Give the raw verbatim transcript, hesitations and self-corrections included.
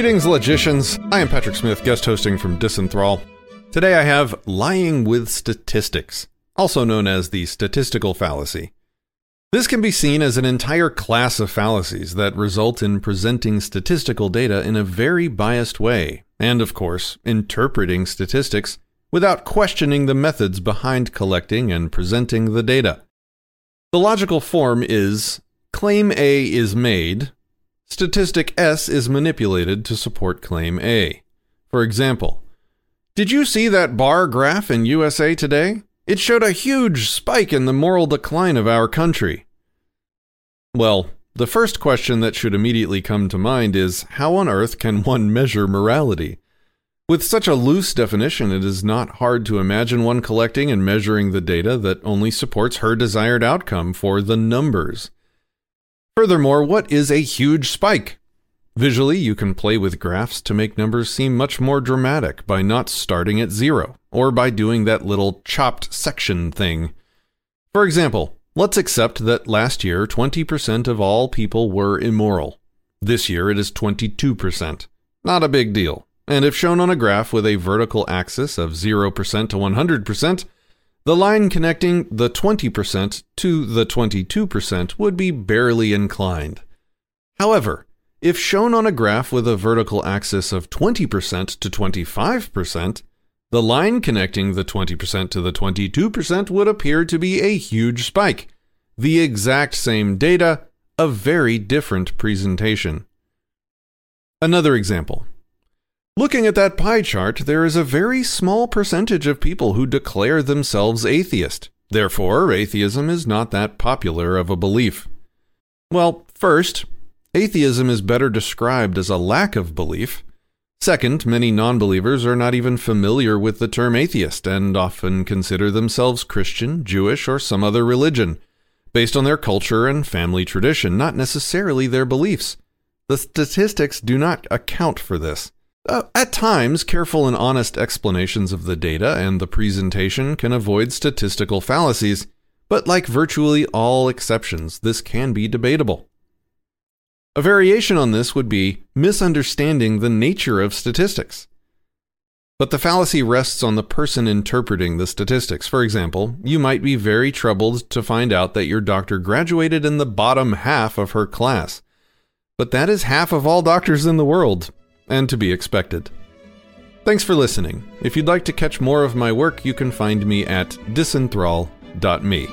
Greetings, logicians. I am Patrick Smith, guest hosting from Disenthrall. Today I have lying with statistics, also known as the statistical fallacy. This can be seen as an entire class of fallacies that result in presenting statistical data in a very biased way, and of course, interpreting statistics without questioning the methods behind collecting and presenting the data. The logical form is, claim A is made, statistic S is manipulated to support claim A. For example, did you see that bar graph in U S A Today? It showed a huge spike in the moral decline of our country. Well, the first question that should immediately come to mind is, how on earth can one measure morality? With such a loose definition, it is not hard to imagine one collecting and measuring the data that only supports her desired outcome for the numbers. Furthermore, what is a huge spike? Visually, you can play with graphs to make numbers seem much more dramatic by not starting at zero, or by doing that little chopped section thing. For example, let's accept that last year twenty percent of all people were immoral. This year it is twenty-two percent. Not a big deal. And if shown on a graph with a vertical axis of zero percent to one hundred percent, the line connecting the twenty percent to the twenty-two percent would be barely inclined. However, if shown on a graph with a vertical axis of twenty percent to twenty-five percent, the line connecting the twenty percent to the twenty-two percent would appear to be a huge spike. The exact same data, a very different presentation. Another example. Looking at that pie chart, there is a very small percentage of people who declare themselves atheist. Therefore, atheism is not that popular of a belief. Well, first, atheism is better described as a lack of belief. Second, many non-believers are not even familiar with the term atheist and often consider themselves Christian, Jewish, or some other religion, based on their culture and family tradition, not necessarily their beliefs. The statistics do not account for this. Uh, at times, careful and honest explanations of the data and the presentation can avoid statistical fallacies, but like virtually all exceptions, this can be debatable. A variation on this would be misunderstanding the nature of statistics. But the fallacy rests on the person interpreting the statistics. For example, you might be very troubled to find out that your doctor graduated in the bottom half of her class. But that is half of all doctors in the world. And to be expected. Thanks for listening. If you'd like to catch more of my work, you can find me at disenthrall dot me.